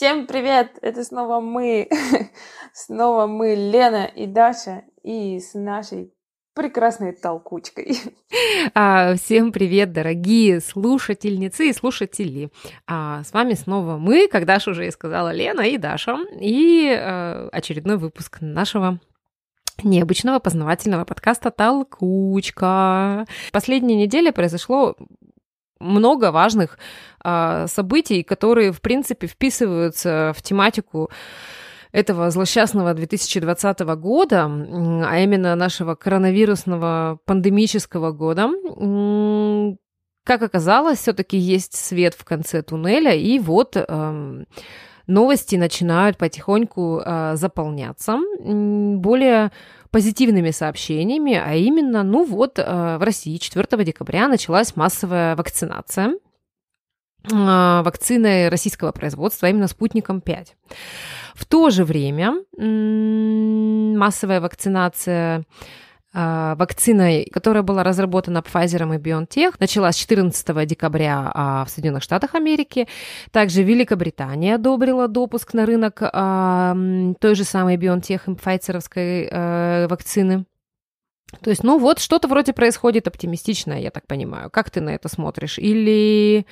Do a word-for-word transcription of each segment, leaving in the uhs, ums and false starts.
Всем привет! Это снова мы, снова мы, Лена и Даша, и с нашей прекрасной толкучкой. А, всем привет, дорогие слушательницы и слушатели. А, с вами снова мы, как Даша уже и сказала, Лена и Даша, и а, очередной выпуск нашего необычного познавательного подкаста «Толкучка». Последняя неделя произошло много важных а, событий, которые, в принципе, вписываются в тематику этого злосчастного две тысячи двадцатого года, а именно нашего коронавирусного пандемического года. Как оказалось, все-таки есть свет в конце туннеля, и вот а, новости начинают потихоньку а, заполняться более позитивными сообщениями, а именно, ну вот, в России четвёртого декабря началась массовая вакцинация вакциной российского производства, а именно «Спутником V». В то же время массовая вакцинация вакциной, которая была разработана Pfizer и BioNTech, началась четырнадцатого декабря в Соединенных Штатах Америки. Также Великобритания одобрила допуск на рынок той же самой BioNTech и Pfizer-овской вакцины. То есть, ну вот, что-то вроде происходит оптимистичное, я так понимаю. Как ты на это смотришь? Или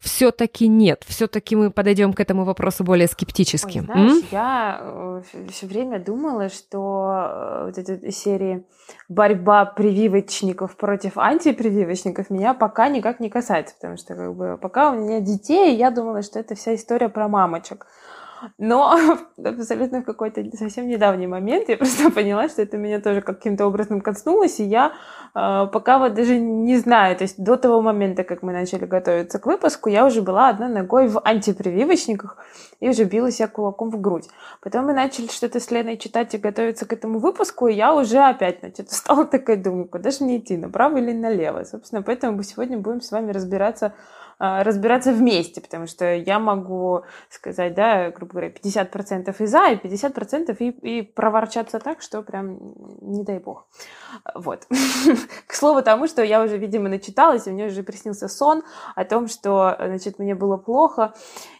все-таки нет? Все-таки мы подойдем к этому вопросу более скептически. Ой, знаешь, М? я все время думала, что вот эта серия борьба прививочников против антипрививочников меня пока никак не касается, потому что как бы пока у меня детей, я думала, что это вся история про мамочек. Но абсолютно в какой-то совсем недавний момент я просто поняла, что это меня тоже каким-то образом коснулось, и я э, пока вот даже не знаю, то есть до того момента, как мы начали готовиться к выпуску, я уже была одной ногой в антипрививочниках и уже била себя кулаком в грудь. Потом мы начали что-то с Леной читать и готовиться к этому выпуску, и я уже опять, значит, стала такой думать, куда же мне идти, направо или налево. Собственно, поэтому мы сегодня будем с вами разбираться разбираться вместе, потому что я могу сказать, да, грубо говоря, пятьдесят процентов и за, и пятьдесят процентов и, и проворчаться так, что прям не дай бог. Вот. К слову тому, что я уже, видимо, начиталась, и мне уже приснился сон о том, что, значит, мне было плохо,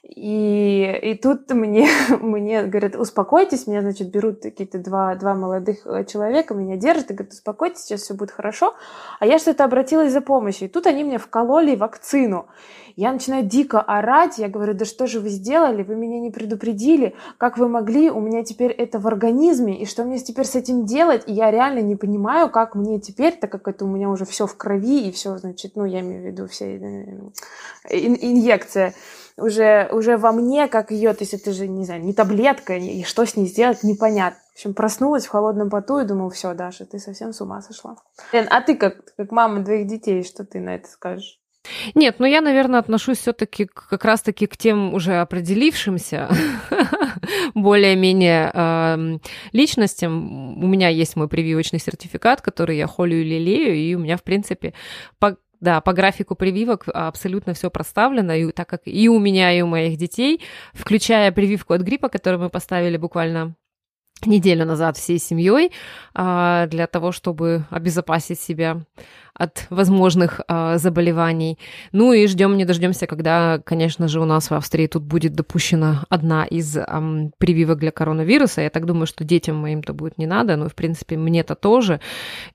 и, и тут мне, мне говорят, успокойтесь, меня, значит, берут какие-то два, два молодых человека, меня держат и говорят, успокойтесь, сейчас все будет хорошо, а я что-то обратилась за помощью, и тут они мне вкололи вакцину. Я начинаю дико орать, я говорю, да что же вы сделали, вы меня не предупредили, как вы могли, у меня теперь это в организме, и что мне теперь с этим делать, и я реально не понимаю, как мне теперь, так как это у меня уже все в крови, и все, значит, ну, я имею в виду вся инъекция уже, уже во мне, как ее, то есть это же, не знаю, не таблетка, и что с ней сделать, непонятно. В общем, проснулась в холодном поту и думала, все, Даша, ты совсем с ума сошла. Лен, а ты как, как мама двоих детей, что ты на это скажешь? Нет, ну я, наверное, отношусь все-таки как раз-таки к тем уже определившимся более-менее э, личностям. У меня есть мой прививочный сертификат, который я холю и лелею, и у меня, в принципе, по, да, по графику прививок абсолютно все проставлено, и так как и у меня, и у моих детей, включая прививку от гриппа, которую мы поставили буквально неделю назад всей семьей для того, чтобы обезопасить себя от возможных заболеваний. Ну и ждем, не дождемся, когда, конечно же, у нас в Австрии тут будет допущена одна из прививок для коронавируса. Я так думаю, что детям моим-то будет не надо, но, в принципе, мне-то тоже.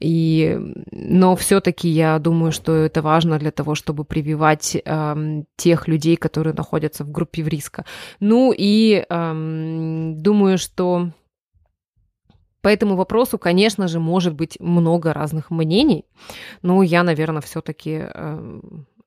И... Но все-таки я думаю, что это важно для того, чтобы прививать тех людей, которые находятся в группе риска. Ну и думаю, что по этому вопросу, конечно же, может быть много разных мнений, но я, наверное, все-таки э,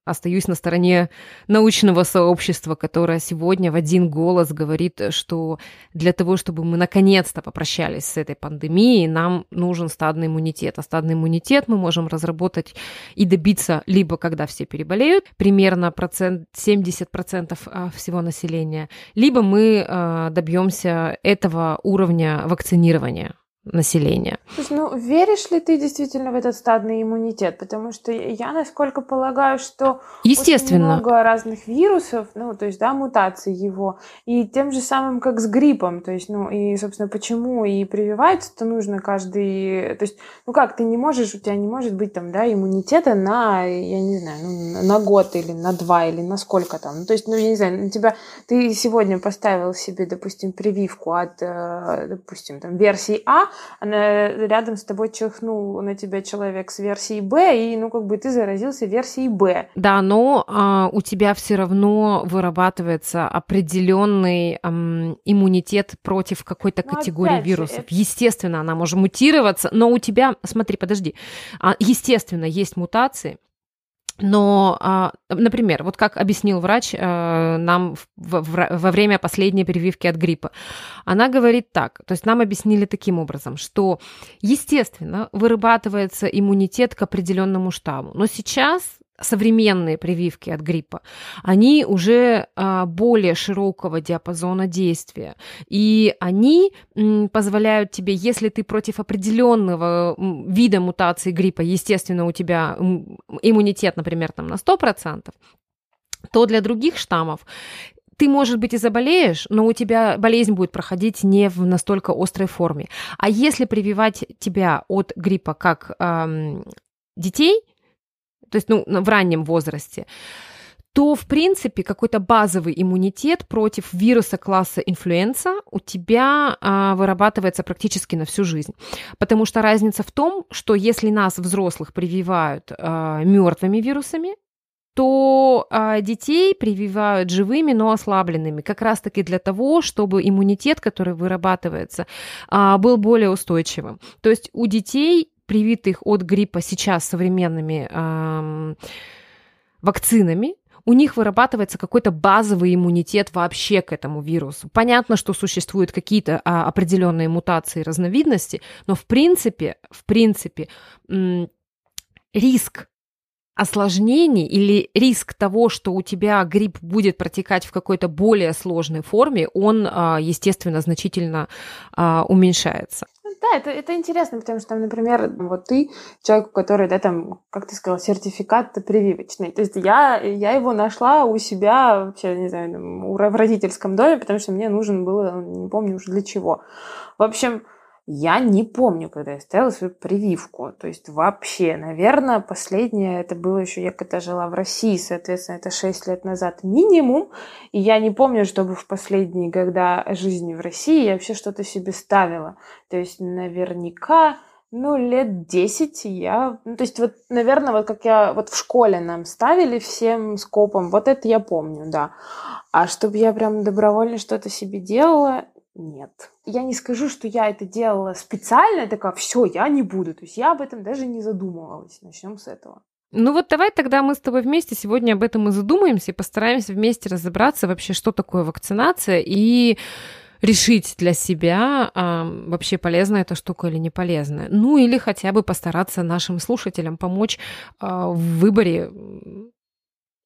остаюсь на стороне научного сообщества, которое сегодня в один голос говорит, что для того, чтобы мы наконец-то попрощались с этой пандемией, нам нужен стадный иммунитет. А стадный иммунитет мы можем разработать и добиться либо когда все переболеют, примерно процент, семьдесят процентов всего населения, либо мы э, добьемся этого уровня вакцинирования. населения. Слушай, ну, веришь ли ты действительно в этот стадный иммунитет? Потому что я, насколько полагаю, что очень много разных вирусов, ну, то есть, да, мутаций его, и тем же самым, как с гриппом, то есть, ну, и, собственно, почему и прививаться-то нужно каждый, то есть, ну, как, ты не можешь, у тебя не может быть, там, да, иммунитета на, я не знаю, ну, на год или на два, или на сколько там, ну, то есть, ну, я не знаю, на тебя, ты сегодня поставил себе, допустим, прививку от, допустим, там, версии А, она рядом с тобой чихнул на тебя человек с версией Б, и, ну, как бы ты заразился версией Б. Да, но а, у тебя все равно вырабатывается определенный ам, иммунитет против какой-то ну, категории вирусов. Же, это... Естественно, она может мутироваться, но у тебя, смотри, подожди, а, естественно, есть мутации. Но, например, вот как объяснил врач нам во время последней прививки от гриппа, она говорит так, то есть нам объяснили таким образом, что, естественно, вырабатывается иммунитет к определенному штамму, но сейчас современные прививки от гриппа, они уже более широкого диапазона действия, и они позволяют тебе, если ты против определенного вида мутации гриппа, естественно, у тебя иммунитет, например, там, на сто процентов, то для других штаммов ты, может быть, и заболеешь, но у тебя болезнь будет проходить не в настолько острой форме. А если прививать тебя от гриппа как эм, детей, то есть, ну, в раннем возрасте, то, в принципе, какой-то базовый иммунитет против вируса класса инфлюенса у тебя а, вырабатывается практически на всю жизнь. Потому что разница в том, что если нас, взрослых, прививают а, мертвыми вирусами, то а, детей прививают живыми, но ослабленными, как раз-таки для того, чтобы иммунитет, который вырабатывается, а, был более устойчивым. То есть у детей, привитых от гриппа сейчас современными э, вакцинами, у них вырабатывается какой-то базовый иммунитет вообще к этому вирусу. Понятно, что существуют какие-то а, определенные мутации и разновидности, но в принципе, в принципе м- риск осложнений или риск того, что у тебя грипп будет протекать в какой-то более сложной форме, он, а, естественно, значительно а, уменьшается. Да, это, это интересно, потому что, там, например, вот ты, человек, который, да, там, как ты сказала, сертификат прививочный. То есть я, я его нашла у себя, вообще, не знаю, там, в родительском доме, потому что мне нужен был, не помню уже для чего. В общем, я не помню, когда я ставила свою прививку. То есть вообще, наверное, последнее, это было еще, я когда жила в России, соответственно, это шесть лет назад минимум. И я не помню, чтобы в последние года жизни в России я вообще что-то себе ставила. То есть наверняка... Ну, лет десять я... Ну, то есть, вот, наверное, вот как я... Вот в школе нам ставили всем скопом. Вот это я помню, да. А чтобы я прям добровольно что-то себе делала, нет. Я не скажу, что я это делала специально. Я такая, все, я не буду. То есть я об этом даже не задумывалась. Начнем с этого. Ну вот давай тогда мы с тобой вместе сегодня об этом и задумаемся, и постараемся вместе разобраться вообще, что такое вакцинация, и... решить для себя, э, вообще полезная эта штука или не полезная. Ну или хотя бы постараться нашим слушателям помочь э, в выборе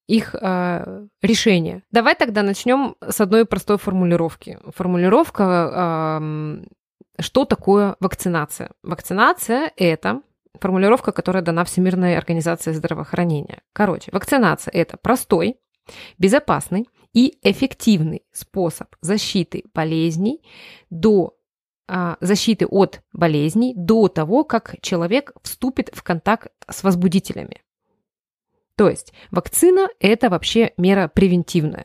их э, решения. Давай тогда начнем с одной простой формулировки. Формулировка, э, что такое вакцинация? Вакцинация – это формулировка, которая дана Всемирной организацией здравоохранения. Короче, вакцинация – это простой, безопасный и эффективный способ защиты болезней до а, защиты от болезней до того, как человек вступит в контакт с возбудителями. То есть вакцина – это вообще мера превентивная.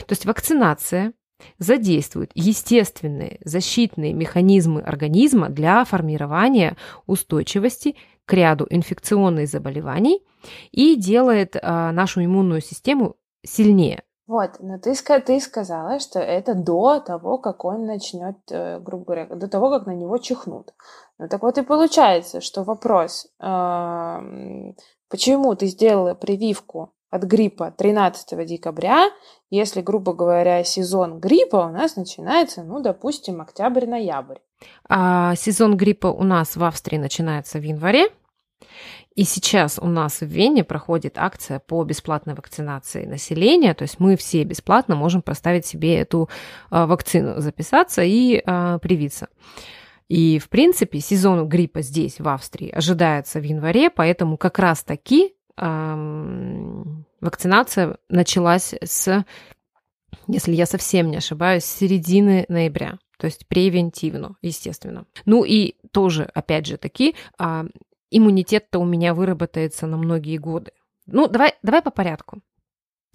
То есть вакцинация задействует естественные защитные механизмы организма для формирования устойчивости к ряду инфекционных заболеваний и делает а, нашу иммунную систему сильнее. Вот, но ты, ты сказала, что это до того, как он начнет, грубо говоря, до того, как на него чихнут. Ну так вот и получается, что вопрос, э, почему ты сделала прививку от гриппа тринадцатого декабря, если, грубо говоря, сезон гриппа у нас начинается, ну, допустим, октябрь-ноябрь. А сезон гриппа у нас в Австрии начинается в январе. И сейчас у нас в Вене проходит акция по бесплатной вакцинации населения, то есть мы все бесплатно можем поставить себе эту вакцину, записаться и привиться. И, в принципе, сезон гриппа здесь, в Австрии, ожидается в январе, поэтому как раз-таки эм, вакцинация началась с, если я совсем не ошибаюсь, с середины ноября. То есть превентивно, естественно. Ну и тоже, опять же таки, э, иммунитет-то у меня выработается на многие годы. Ну, давай, давай по порядку.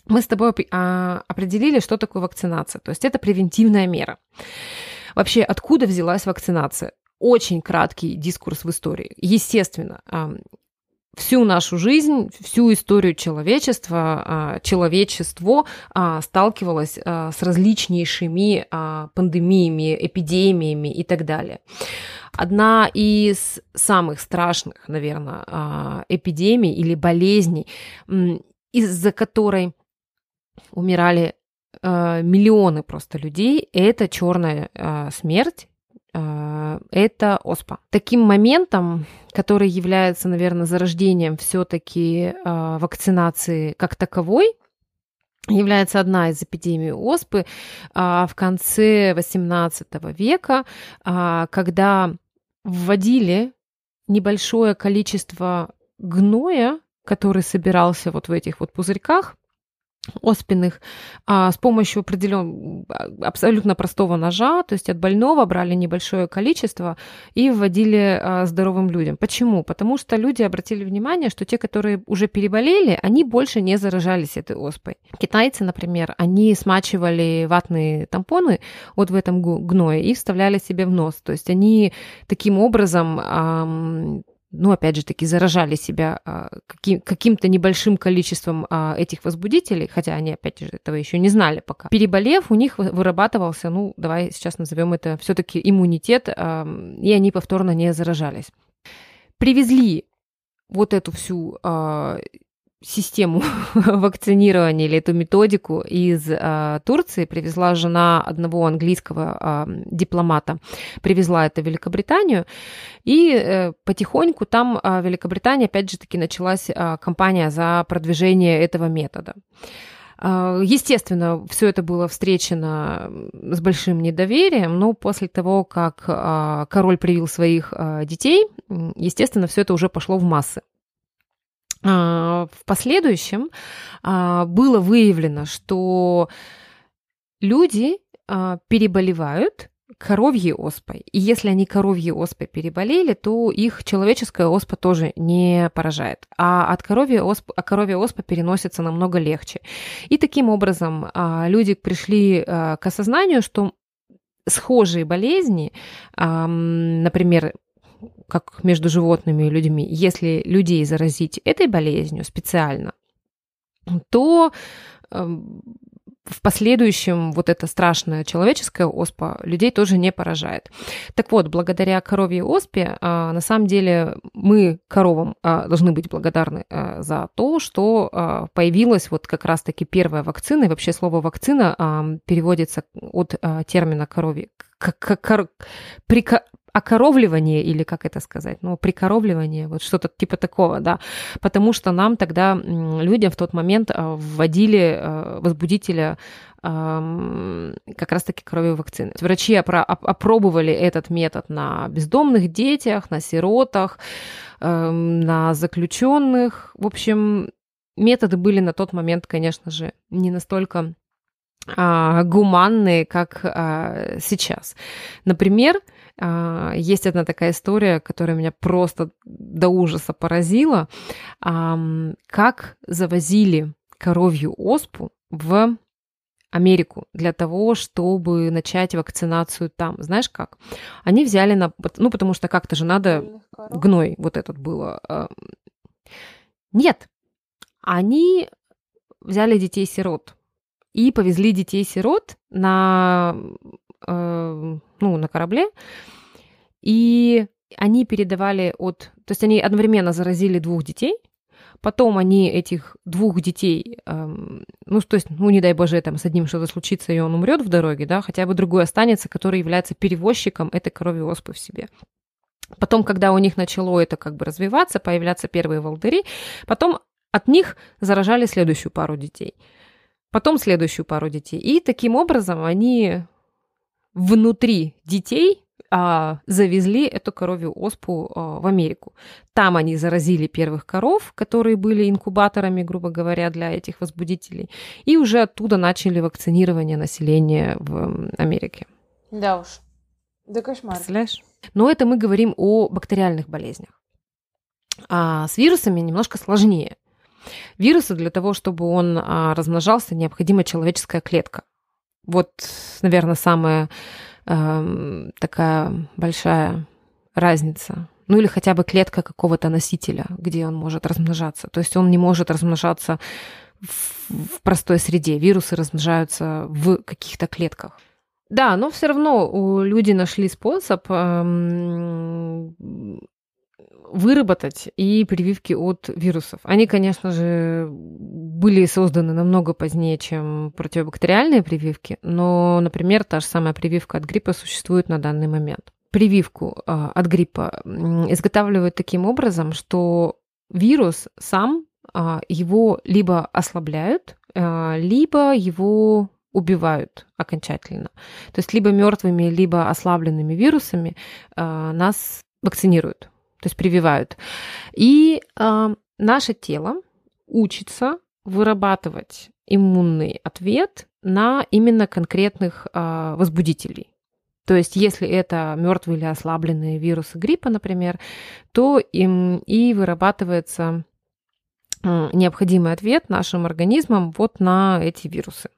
Мы с тобой а, определили, что такое вакцинация. То есть это превентивная мера. Вообще, откуда взялась вакцинация? Очень краткий дискурс в истории. Естественно, а, всю нашу жизнь, всю историю человечества, а, человечество а, сталкивалось а, с различнейшими а, пандемиями, эпидемиями и так далее. Одна из самых страшных, наверное, а, эпидемий или болезней, из-за которой умирали э, миллионы просто людей, это черная э, смерть, э, это оспа. Таким моментом, который является, наверное, зарождением все-таки э, вакцинации как таковой, является одна из эпидемий оспы э, в конце восемнадцатого века, э, когда вводили небольшое количество гноя, который собирался вот в этих вот пузырьках оспенных, а, с помощью определенного, абсолютно простого ножа, то есть от больного брали небольшое количество и вводили а, здоровым людям. Почему? Потому что люди обратили внимание, что те, которые уже переболели, они больше не заражались этой оспой. Китайцы, например, они смачивали ватные тампоны вот в этом гное и вставляли себе в нос. То есть они таким образом... А, ну, опять же таки, заражали себя каким- каким-то небольшим количеством этих возбудителей, хотя они, опять же, этого еще не знали пока. Переболев, у них вырабатывался, ну, давай сейчас назовем это все-таки иммунитет, и они повторно не заражались. Привезли вот эту всю систему вакцинирования или эту методику из э, Турции, привезла жена одного английского э, дипломата, привезла это в Великобританию, и э, потихоньку там э, в Великобритании опять же таки началась э, кампания за продвижение этого метода. Э, естественно, все это было встречено с большим недоверием, но после того, как э, король привил своих э, детей, естественно, все это уже пошло в массы. В последующем было выявлено, что люди переболевают коровьей оспой. И если они коровьей оспой переболели, то их человеческая оспа тоже не поражает. А от коровьей оспы, а коровья оспа переносится намного легче. И таким образом люди пришли к осознанию, что схожие болезни, например, как между животными и людьми, если людей заразить этой болезнью специально, то в последующем вот эта страшная человеческая оспа людей тоже не поражает. Так вот, благодаря коровьей оспе, на самом деле мы коровам должны быть благодарны за то, что появилась вот как раз-таки первая вакцина, и вообще слово «вакцина» переводится от термина «коровье». Окоровливание, или как это сказать, ну, прикоровливание, вот что-то типа такого, да, потому что нам тогда, людям в тот момент вводили возбудителя как раз-таки коровьей вакцины. Врачи опробовали этот метод на бездомных детях, на сиротах, на заключенных. В общем, методы были на тот момент, конечно же, не настолько гуманные, как сейчас. Например, есть одна такая история, которая меня просто до ужаса поразила. Как завозили коровью оспу в Америку для того, чтобы начать вакцинацию там. Знаешь как? Они взяли на... Ну, потому что как-то же надо... Гной вот этот было. Нет. Они взяли детей-сирот и повезли детей-сирот на... ну, на корабле, и они передавали от... То есть они одновременно заразили двух детей, потом они этих двух детей, ну, то есть, ну, не дай боже, там с одним что-то случится, и он умрет в дороге, да, хотя бы другой останется, который является перевозчиком этой коровьей оспы в себе. Потом, когда у них начало это как бы развиваться, появляться первые волдыри, потом от них заражали следующую пару детей, потом следующую пару детей, и таким образом они... внутри детей а, завезли эту коровью оспу а, в Америку. Там они заразили первых коров, которые были инкубаторами, грубо говоря, для этих возбудителей, и уже оттуда начали вакцинирование населения в Америке. Да уж, да кошмар. Представляешь? Но это мы говорим о бактериальных болезнях. А с вирусами немножко сложнее. Вирусу для того, чтобы он а, размножался, необходима человеческая клетка. Вот, наверное, самая э, такая большая разница. Ну или хотя бы клетка какого-то носителя, где он может размножаться. То есть он не может размножаться в, в простой среде. Вирусы размножаются в каких-то клетках. Да, но все равно люди нашли способ э, выработать и прививки от вирусов. Они, конечно же, были созданы намного позднее, чем противобактериальные прививки, но, например, та же самая прививка от гриппа существует на данный момент. Прививку от гриппа изготавливают таким образом, что вирус сам, его либо ослабляют, либо его убивают окончательно. То есть либо мертвыми, либо ослабленными вирусами нас вакцинируют. То есть прививают. И э, наше тело учится вырабатывать иммунный ответ на именно конкретных э, возбудителей. То есть если это мертвые или ослабленные вирусы гриппа, например, то им и вырабатывается э, необходимый ответ нашим организмом вот на эти вирусы.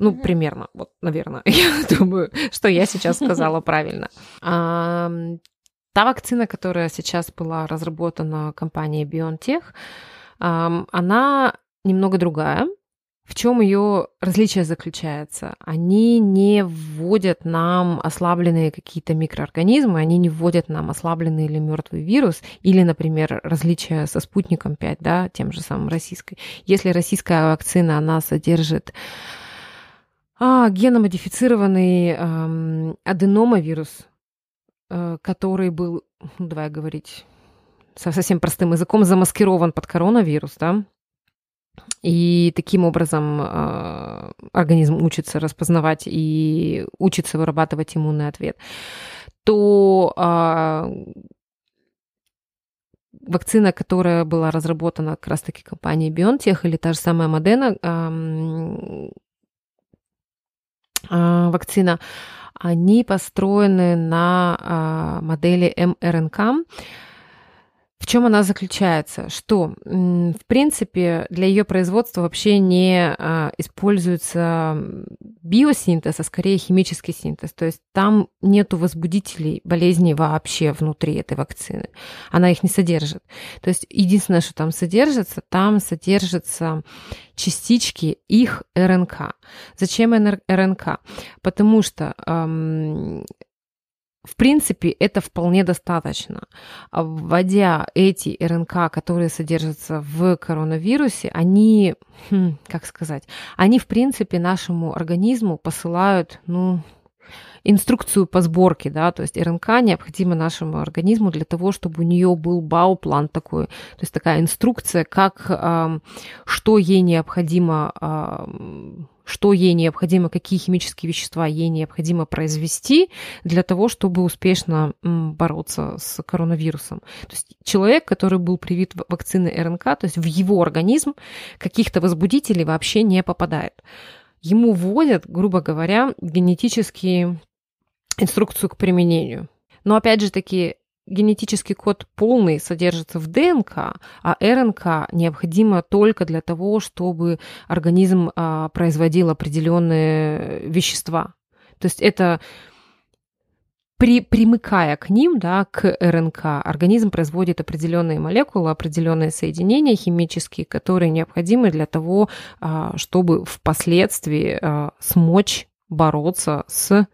Ну, примерно, вот, наверное, я думаю, что я сейчас сказала правильно. Та вакцина, которая сейчас была разработана компанией BioNTech, она немного другая. В чем ее различие заключается? Они не вводят нам ослабленные какие-то микроорганизмы, они не вводят нам ослабленный или мертвый вирус, или, например, различия со Спутником пять, да, тем же самым российской. Если российская вакцина, она содержит а, геномодифицированный эм, аденомавирус, который был, ну, давай говорить совсем простым языком, замаскирован под коронавирус, да, и таким образом э, организм учится распознавать и учится вырабатывать иммунный ответ, то э, вакцина, которая была разработана как раз-таки компанией BioNTech или та же самая Moderna э, э, вакцина, они построены на модели эм эр эн ка. В чем она заключается? Что, в принципе, для ее производства вообще не используется биосинтез, а скорее химический синтез. То есть там нету возбудителей болезней вообще внутри этой вакцины. Она их не содержит. То есть единственное, что там содержится, там содержатся частички их РНК. Зачем РНК? Потому что эм, в принципе, это вполне достаточно. Вводя эти РНК, которые содержатся в коронавирусе, они, как сказать, они, в принципе, нашему организму посылают, ну, инструкцию по сборке, да, то есть РНК необходима нашему организму для того, чтобы у нее был бауплан такой, то есть такая инструкция, как, что ей необходимо, что ей необходимо, какие химические вещества ей необходимо произвести для того, чтобы успешно бороться с коронавирусом. То есть человек, который был привит вакциной РНК, то есть в его организм каких-то возбудителей вообще не попадает. Ему вводят, грубо говоря, генетические инструкцию к применению. Но опять же таки, генетический код полный содержится в ДНК, а РНК необходимо только для того, чтобы организм а, производил определенные вещества. То есть это при, примыкая к ним, да, к РНК, организм производит определенные молекулы, определенные соединения химические, которые необходимы для того, а, чтобы впоследствии а, смочь бороться с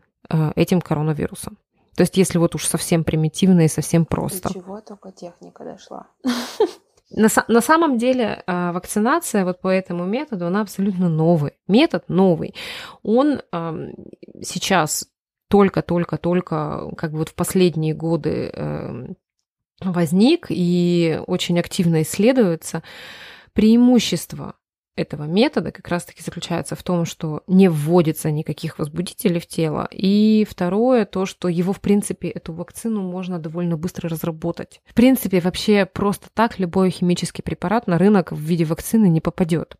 этим коронавирусом. То есть если вот уж совсем примитивно и совсем просто. До чего только техника дошла. На, на самом деле вакцинация вот по этому методу, она абсолютно новый. Метод новый. Он э, сейчас только-только-только как бы вот в последние годы э, возник и очень активно исследуется. Преимущество этого метода как раз-таки заключается в том, что не вводится никаких возбудителей в тело. И второе, то, что его, в принципе, эту вакцину можно довольно быстро разработать. В принципе, вообще просто так любой химический препарат на рынок в виде вакцины не попадет.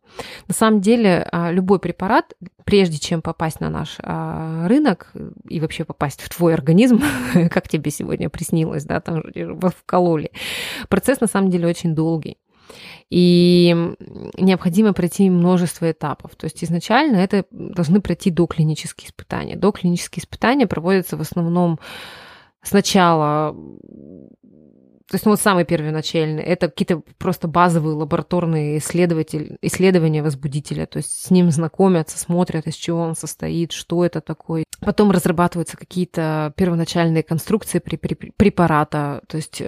На самом деле, любой препарат, прежде чем попасть на наш рынок и вообще попасть в твой организм, как тебе сегодня приснилось, да, там вкололи, процесс на самом деле очень долгий. И необходимо пройти множество этапов. То есть изначально это должны пройти доклинические испытания. Доклинические испытания проводятся в основном сначала, то есть ну, вот самые первоначальные, это какие-то просто базовые лабораторные исследования возбудителя. То есть с ним знакомятся, смотрят, из чего он состоит, что это такое. Потом разрабатываются какие-то первоначальные конструкции препарата, то есть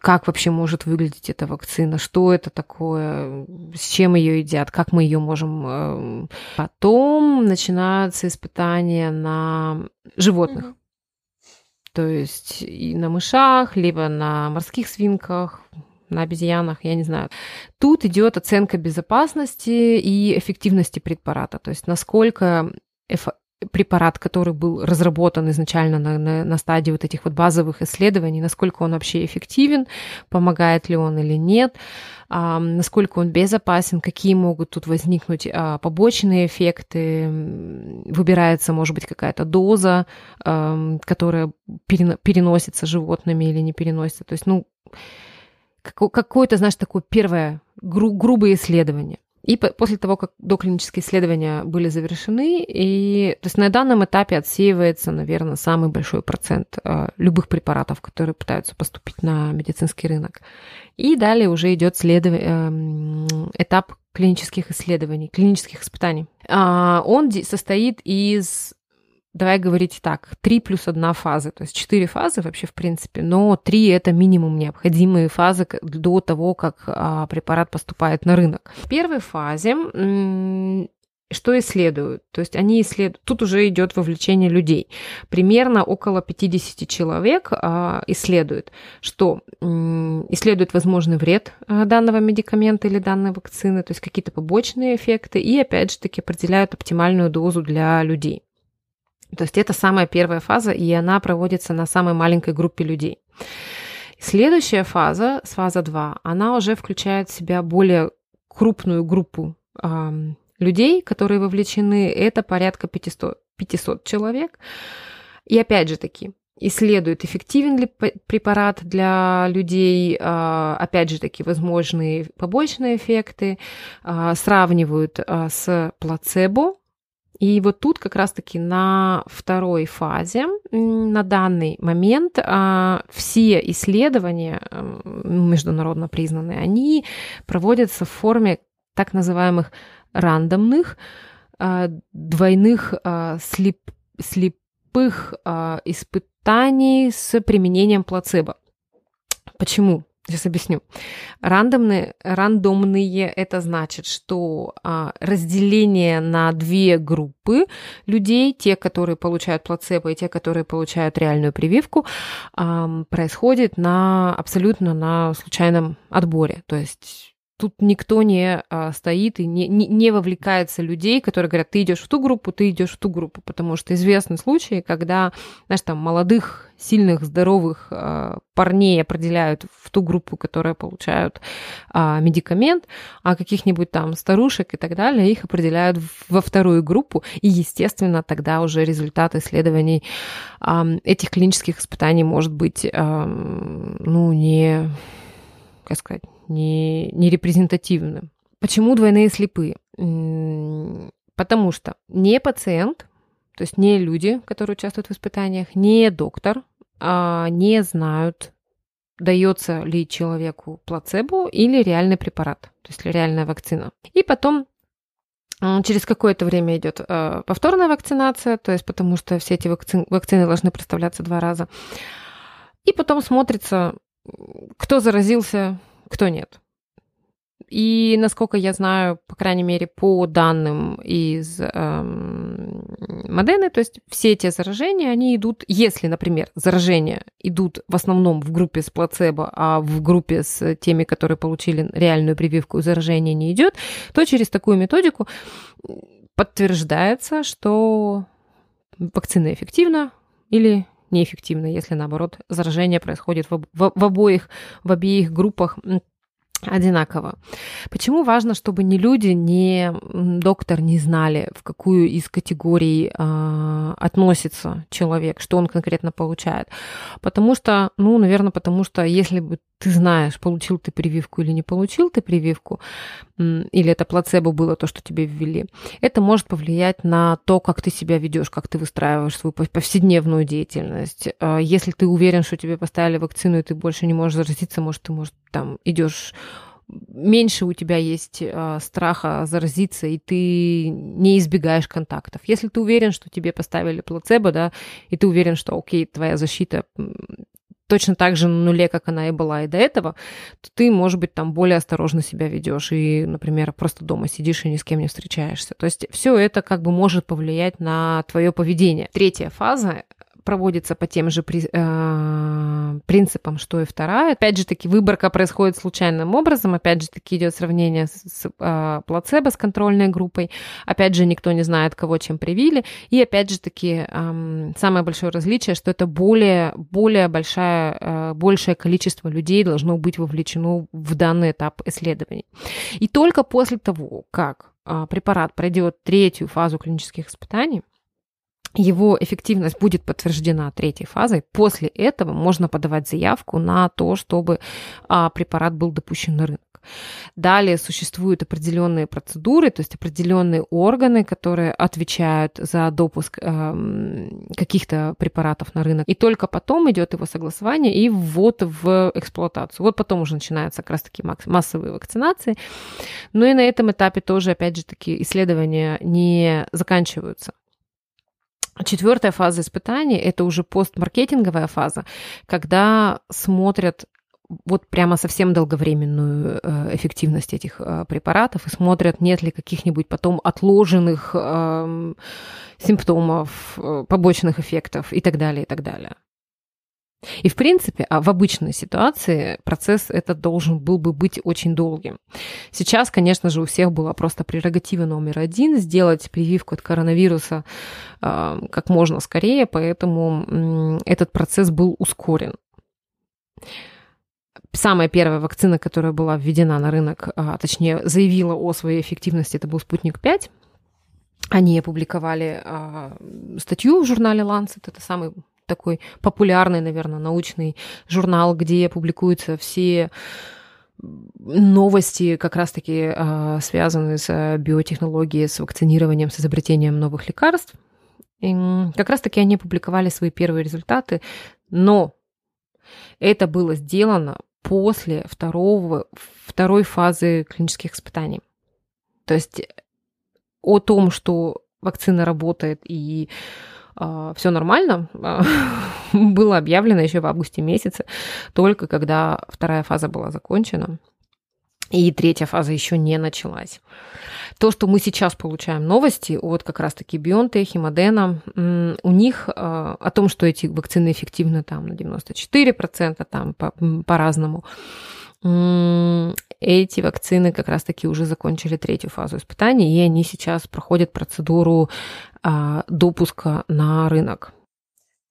как вообще может выглядеть эта вакцина, что это такое, с чем ее едят, как мы ее можем. Потом начинаются испытания на животных, mm-hmm. то есть и на мышах, либо на морских свинках, на обезьянах, я не знаю. Тут идет оценка безопасности и эффективности препарата, то есть насколько эффективно препарат, который был разработан изначально на, на, на стадии вот этих вот базовых исследований, насколько он вообще эффективен, помогает ли он или нет, а, насколько он безопасен, какие могут тут возникнуть а, побочные эффекты, выбирается, может быть, какая-то доза, а, которая перено, переносится животными или не переносится. То есть, ну, какое-то, знаешь, такое первое гру, грубое исследование. И после того, как доклинические исследования были завершены, и, то есть на данном этапе отсеивается, наверное, самый большой процент любых препаратов, которые пытаются поступить на медицинский рынок. И далее уже идет следов... этап клинических исследований, клинических испытаний. Он состоит из, давай говорить так, три плюс одна фазы, то есть четыре фазы вообще в принципе, но три – это минимум необходимые фазы до того, как препарат поступает на рынок. В первой фазе что исследуют? То есть они исследуют, тут уже идет вовлечение людей. Примерно около пятьдесят человек исследуют, что исследуют возможный вред данного медикамента или данной вакцины, то есть какие-то побочные эффекты, и опять же таки определяют оптимальную дозу для людей. То есть это самая первая фаза, и она проводится на самой маленькой группе людей. Следующая фаза, фаза два, она уже включает в себя более крупную группу э, людей, которые вовлечены. Это порядка пятьсот, пятьсот человек. И опять же таки, исследуют, эффективен ли препарат для людей, опять же таки, возможные побочные эффекты, сравнивают с плацебо. И вот тут как раз-таки на второй фазе, на данный момент, все исследования, международно признанные, они проводятся в форме так называемых рандомных, двойных слеп, слепых испытаний с применением плацебо. Почему? Сейчас объясню. Рандомные, рандомные – это значит, что а, разделение на две группы людей, те, которые получают плацебо, и те, которые получают реальную прививку, а, происходит на, абсолютно на случайном отборе. То есть тут никто не а, стоит и не, не, не вовлекается людей, которые говорят, ты идешь в ту группу, ты идешь в ту группу, потому что известны случаи, когда, знаешь, там молодых, сильных, здоровых э, парней определяют в ту группу, которые получают э, медикамент, а каких-нибудь там старушек и так далее их определяют в, во вторую группу. И, естественно, тогда уже результат исследований э, этих клинических испытаний может быть, э, ну, не, как сказать, не, не репрезентативным. Почему двойные слепые? Потому что не пациент, то есть не люди, которые участвуют в испытаниях, не доктор, не знают, дается ли человеку плацебо или реальный препарат, то есть реальная вакцина. И потом через какое-то время идет повторная вакцинация, то есть потому что все эти вакци... вакцины должны представляться два раза. И потом смотрится, кто заразился, кто нет. И, насколько я знаю, по крайней мере, по данным из эм, Модерны, то есть все эти заражения, они идут, если, например, заражения идут в основном в группе с плацебо, а в группе с теми, которые получили реальную прививку, заражение не идет, то через такую методику подтверждается, что вакцина эффективна или неэффективна, если, наоборот, заражение происходит в, в, в, обоих, в обеих группах одинаково. Почему важно, чтобы ни люди, ни доктор не знали, в какую из категорий э, относится человек, что он конкретно получает? Потому что, ну, наверное, потому что если бы ты знаешь, получил ты прививку или не получил ты прививку, или это плацебо было то, что тебе ввели, это может повлиять на то, как ты себя ведешь, как ты выстраиваешь свою повседневную деятельность. Если ты уверен, что тебе поставили вакцину, и ты больше не можешь заразиться, может, ты, может, там, идешь меньше, у тебя есть страха заразиться, и ты не избегаешь контактов. Если ты уверен, что тебе поставили плацебо, да, и ты уверен, что, окей, твоя защита точно так же на нуле, как она и была и до этого, то ты, может быть, там более осторожно себя ведешь и, например, просто дома сидишь и ни с кем не встречаешься. То есть все это как бы может повлиять на твое поведение. Третья фаза проводится по тем же при, э, принципам, что и вторая. Опять же таки, выборка происходит случайным образом, опять же таки идет сравнение с, с э, плацебо, с контрольной группой, опять же никто не знает, кого чем привили, и опять же таки э, самое большое различие, что это более, более большая, э, большее количество людей должно быть вовлечено в данный этап исследований. И только после того, как э, препарат пройдет третью фазу клинических испытаний, его эффективность будет подтверждена третьей фазой. После этого можно подавать заявку на то, чтобы препарат был допущен на рынок. Далее существуют определенные процедуры, то есть определенные органы, которые отвечают за допуск каких-то препаратов на рынок. И только потом идет его согласование и ввод в эксплуатацию. Вот потом уже начинаются как раз-таки массовые вакцинации. Но и на этом этапе тоже, опять же таки, исследования не заканчиваются. Четвертая фаза испытаний – это уже постмаркетинговая фаза, когда смотрят вот прямо совсем долговременную эффективность этих препаратов и смотрят, нет ли каких-нибудь потом отложенных симптомов, побочных эффектов и так далее, и так далее. И, в принципе, в обычной ситуации процесс этот должен был бы быть очень долгим. Сейчас, конечно же, у всех была просто прерогатива номер один – сделать прививку от коронавируса э, как можно скорее, поэтому э, этот процесс был ускорен. Самая первая вакцина, которая была введена на рынок, а, точнее, заявила о своей эффективности, это был «Спутник V». Они опубликовали а, статью в журнале Lancet, это самый такой популярный, наверное, научный журнал, где публикуются все новости, как раз-таки связанные с биотехнологией, с вакцинированием, с изобретением новых лекарств. И как раз-таки они публиковали свои первые результаты, но это было сделано после второго, второй фазы клинических испытаний. То есть о том, что вакцина работает и все нормально, было объявлено еще в августе месяце, только когда вторая фаза была закончена, и третья фаза еще не началась. То, что мы сейчас получаем новости от как раз-таки BioNTech и Moderna, у них о том, что эти вакцины эффективны там на девяносто четыре процента, там по- по-разному, эти вакцины как раз-таки уже закончили третью фазу испытаний, и они сейчас проходят процедуру а, допуска на рынок.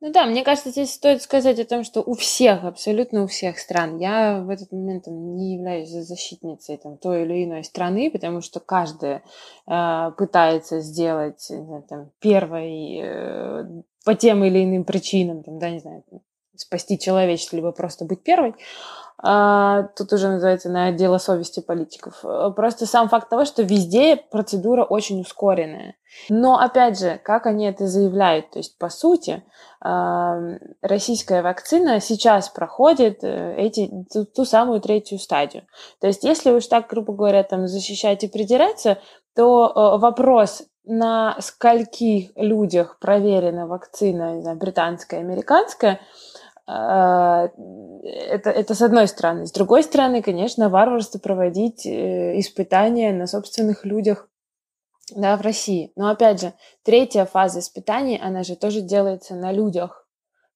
Ну да, мне кажется, здесь стоит сказать о том, что у всех, абсолютно у всех стран, я в этот момент там, не являюсь защитницей там, той или иной страны, потому что каждая э, пытается сделать там, первой э, по тем или иным причинам, там, да, не знаю, спасти человечество, либо просто быть первой. А, тут уже называется на дело совести политиков. Просто сам факт того, что везде процедура очень ускоренная. Но, опять же, как они это заявляют? То есть, по сути, российская вакцина сейчас проходит эти, ту, ту самую третью стадию. То есть, если уж так, грубо говоря, там, защищать и придираться, то вопрос, на скольких людях проверена вакцина, не знаю, британская, американская, Это, это с одной стороны. С другой стороны, конечно, варварство проводить испытания на собственных людях, да, в России. Но опять же, третья фаза испытаний, она же тоже делается на людях.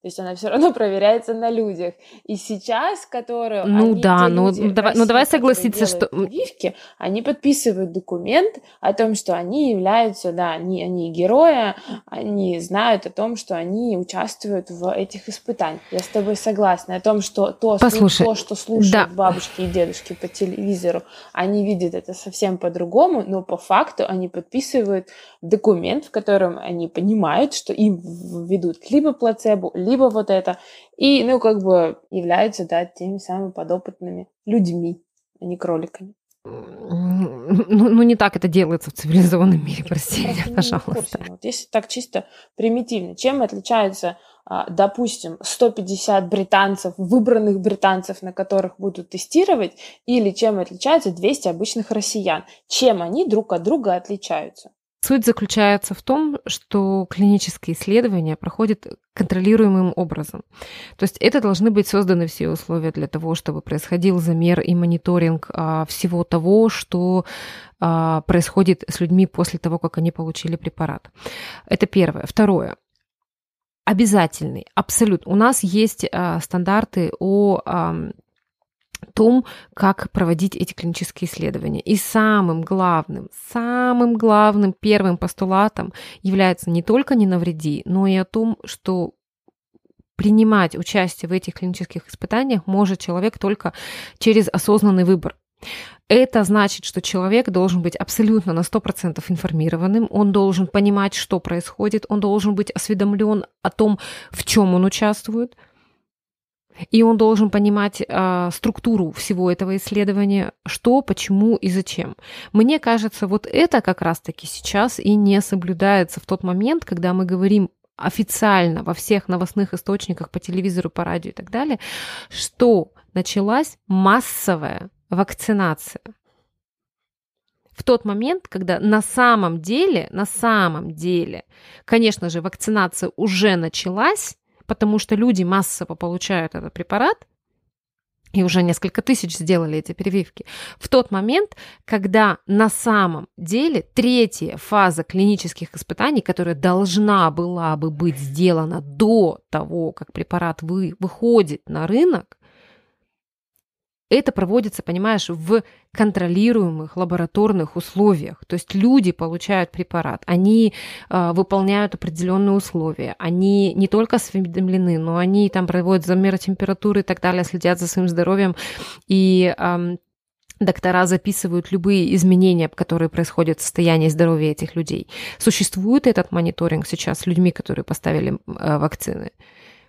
То есть она все равно проверяется на людях. И сейчас, которые... Ну да, ну, люди, давай, России, ну давай согласиться, что... Прививки, они подписывают документ о том, что они являются, да, они, они герои, они знают о том, что они участвуют в этих испытаниях. Я с тобой согласна о том, что то, Послушай, то что слушают да. бабушки и дедушки по телевизору, они видят это совсем по-другому, но по факту они подписывают документ, в котором они понимают, что им введут либо плацебо, либо либо вот это, и, ну, как бы являются, да, теми самыми подопытными людьми, а не кроликами. Ну, ну не так это делается в цивилизованном мире, прости меня, пожалуйста. Вот если так чисто примитивно, чем отличается, допустим, сто пятьдесят британцев, выбранных британцев, на которых будут тестировать, или чем отличаются двести обычных россиян? Чем они друг от друга отличаются? Суть заключается в том, что клинические исследования проходят контролируемым образом. То есть это должны быть созданы все условия для того, чтобы происходил замер и мониторинг всего того, что происходит с людьми после того, как они получили препарат. Это первое. Второе. Обязательный, абсолютно. У нас есть стандарты о... том, как проводить эти клинические исследования. И самым главным, самым главным первым постулатом является не только «не навреди», но и о том, что принимать участие в этих клинических испытаниях может человек только через осознанный выбор. Это значит, что человек должен быть абсолютно на сто процентов информированным, он должен понимать, что происходит, он должен быть осведомлен о том, в чем он участвует, и он должен понимать э, структуру всего этого исследования, что, почему и зачем. Мне кажется, вот это как раз-таки сейчас и не соблюдается в тот момент, когда мы говорим официально во всех новостных источниках по телевизору, по радио и так далее, что началась массовая вакцинация. В тот момент, когда на самом деле, на самом деле, конечно же, вакцинация уже началась, потому что люди массово получают этот препарат, и уже несколько тысяч сделали эти прививки, в тот момент, когда на самом деле третья фаза клинических испытаний, которая должна была бы быть сделана до того, как препарат вы, выходит на рынок, это проводится, понимаешь, в контролируемых лабораторных условиях. То есть люди получают препарат, они э, выполняют определенные условия, они не только осведомлены, но они там проводят замеры температуры и так далее, следят за своим здоровьем, и э, доктора записывают любые изменения, которые происходят в состоянии здоровья этих людей. Существует этот мониторинг сейчас с людьми, которые поставили э, вакцины?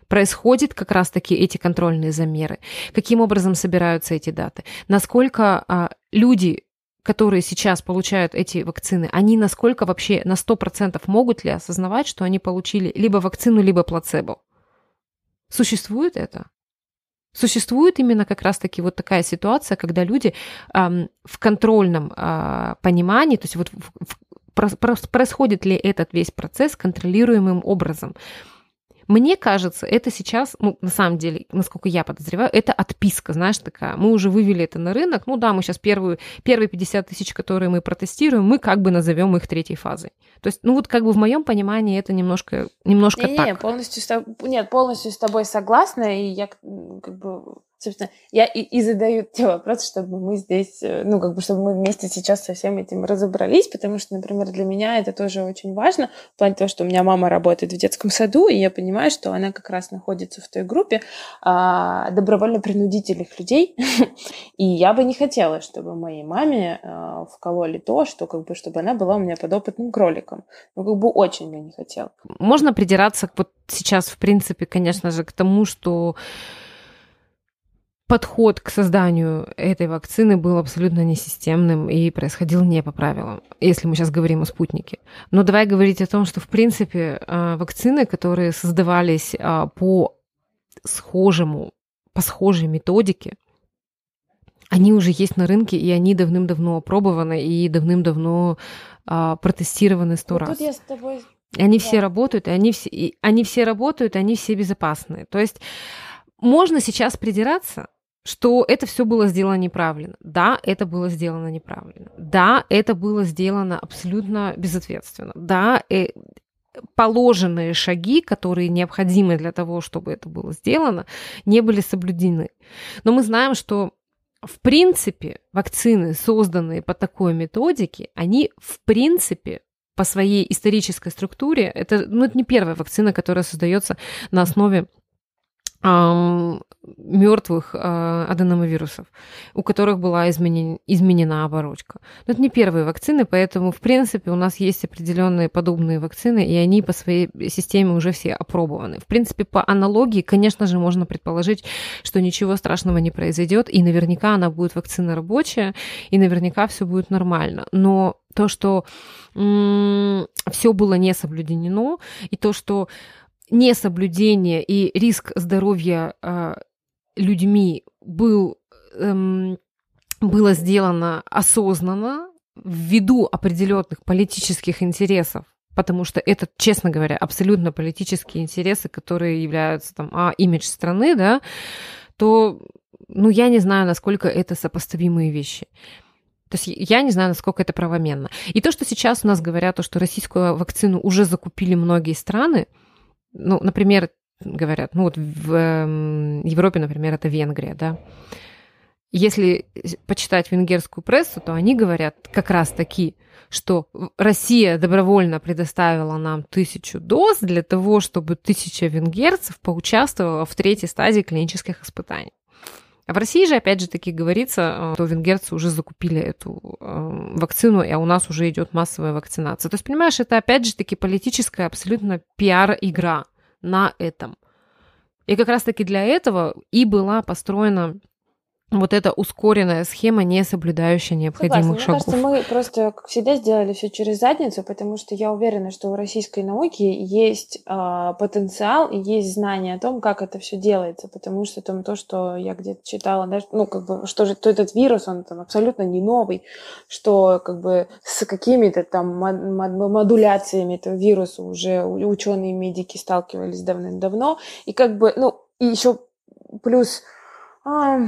Происходят как раз-таки эти контрольные замеры, каким образом собираются эти даты, насколько а, люди, которые сейчас получают эти вакцины, они насколько вообще на сто процентов могут ли осознавать, что они получили либо вакцину, либо плацебо. Существует это? Существует именно как раз-таки вот такая ситуация, когда люди а, в контрольном а, понимании, то есть вот в, в, происходит ли этот весь процесс контролируемым образом. Мне кажется, это сейчас, ну, на самом деле, насколько я подозреваю, это отписка, знаешь, такая. Мы уже вывели это на рынок, ну да, мы сейчас первую, первые пятьдесят тысяч, которые мы протестируем, мы как бы назовем их третьей фазой. То есть, ну вот как бы в моем понимании это немножко, немножко не, так. Не, полностью с тоб... Нет, полностью с тобой согласна, и я как бы... Собственно, я и, и задаю те вопросы, чтобы мы здесь, ну, как бы, чтобы мы вместе сейчас со всем этим разобрались, потому что, например, для меня это тоже очень важно, в плане того, что у меня мама работает в детском саду, и я понимаю, что она как раз находится в той группе а, добровольно-принудительных людей, и я бы не хотела, чтобы моей маме а, вкололи то, что, как бы, чтобы она была у меня подопытным кроликом. Ну, как бы, очень бы не хотела. Можно придираться вот сейчас, в принципе, конечно же, к тому, что подход к созданию этой вакцины был абсолютно несистемным и происходил не по правилам, если мы сейчас говорим о спутнике. Но давай говорить о том, что, в принципе, вакцины, которые создавались по схожему, по схожей методике, они уже есть на рынке, и они давным-давно опробованы и давным-давно протестированы сто раз. Тут я с тобой И они все работают, и они все, и они все работают, и они все безопасны. То есть можно сейчас придираться, что это все было сделано неправильно. Да, это было сделано неправильно. Да, это было сделано абсолютно безответственно. Да, э- положенные шаги, которые необходимы для того, чтобы это было сделано, не были соблюдены. Но мы знаем, что в принципе вакцины, созданные по такой методике, они в принципе по своей исторической структуре, это, ну, это не первая вакцина, которая создается на основе мертвых аденовирусов, у которых была изменен, изменена оболочка. Но это не первые вакцины, поэтому, в принципе, у нас есть определенные подобные вакцины, и они по своей системе уже все опробованы. В принципе, по аналогии, конечно же, можно предположить, что ничего страшного не произойдет, и наверняка она будет вакцина рабочая, и наверняка все будет нормально. Но то, что м- все было не соблюдено, и то, что несоблюдение и риск здоровья э, людьми был, эм, было сделано осознанно ввиду определенных политических интересов, потому что это, честно говоря, абсолютно политические интересы, которые являются там, а, имидж страны, да, то, ну, я не знаю, насколько это сопоставимые вещи. То есть я не знаю, насколько это правомерно. И то, что сейчас у нас говорят, то, что российскую вакцину уже закупили многие страны, ну, например, говорят, ну вот в Европе, например, это Венгрия, да. Если почитать венгерскую прессу, то они говорят как раз-таки, что Россия добровольно предоставила нам тысячу доз для того, чтобы тысяча венгерцев поучаствовала в третьей стадии клинических испытаний. А в России же, опять же таки, говорится, что венгерцы уже закупили эту вакцину, а у нас уже идет массовая вакцинация. То есть, понимаешь, это, опять же таки, политическая абсолютно пиар-игра на этом. И как раз-таки для этого и была построена вот эта ускоренная схема, не соблюдающая необходимых Согласна. шагов. Мне кажется, мы просто, как всегда, сделали все через задницу, потому что я уверена, что у российской науки есть э, потенциал и есть знания о том, как это все делается, потому что там то, что я где-то читала, да, ну, как бы, что же, то этот вирус, он там абсолютно не новый, что, как бы, с какими-то там модуляциями этого вируса уже ученые медики сталкивались давным-давно, и как бы, ну, и еще плюс... А...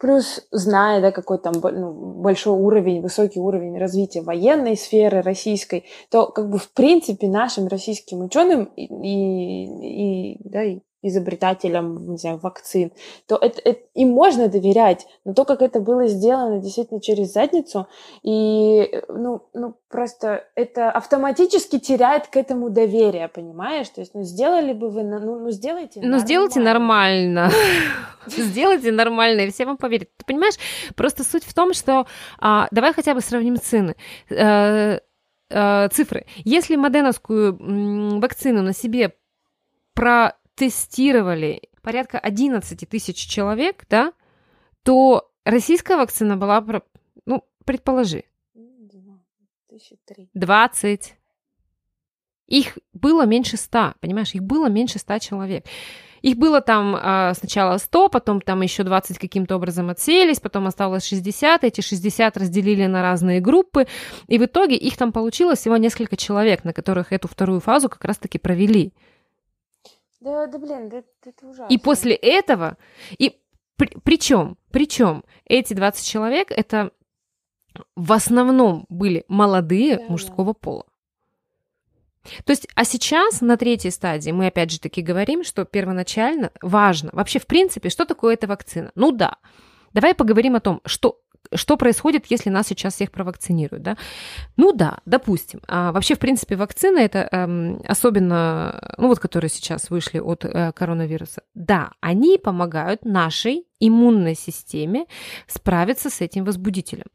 Плюс, зная, да, какой там ну, большой уровень, высокий уровень развития военной сферы российской, то как бы в принципе нашим российским ученым и, и, и, да, и изобретателям, не знаю, вакцин, то это, это, им можно доверять, но то, как это было сделано действительно через задницу, и ну, ну, просто это автоматически теряет к этому доверие, понимаешь? То есть, ну, сделали бы вы, ну, ну сделайте нормально. Ну, сделайте нормально. Сделайте нормально, и все вам поверят. Ты понимаешь, просто суть в том, что... А, давай хотя бы сравним цены. А, а, цифры. Если модерновскую м, вакцину на себе протестировали порядка одиннадцать тысяч человек, да, то российская вакцина была... Про, ну, предположи. двадцать. Их было меньше ста, понимаешь? Их было меньше ста человек. Их было там сначала сто, потом там еще двадцать каким-то образом отсеялись, потом осталось шестьдесят, эти шестьдесят разделили на разные группы, и в итоге их там получилось всего несколько человек, на которых эту вторую фазу как раз-таки провели. Да, да блин, да, это ужасно. И после этого, и причем, причем эти двадцать человек, это в основном были молодые да, мужского да. пола. То есть, а сейчас на третьей стадии мы опять же таки говорим, что первоначально важно, вообще в принципе, что такое эта вакцина? Ну да, давай поговорим о том, что, что происходит, если нас сейчас всех провакцинируют, да? Ну да, допустим, а вообще в принципе вакцина это эм, особенно, ну вот которые сейчас вышли от э, коронавируса, да, они помогают нашей иммунной системе справиться с этим возбудителем.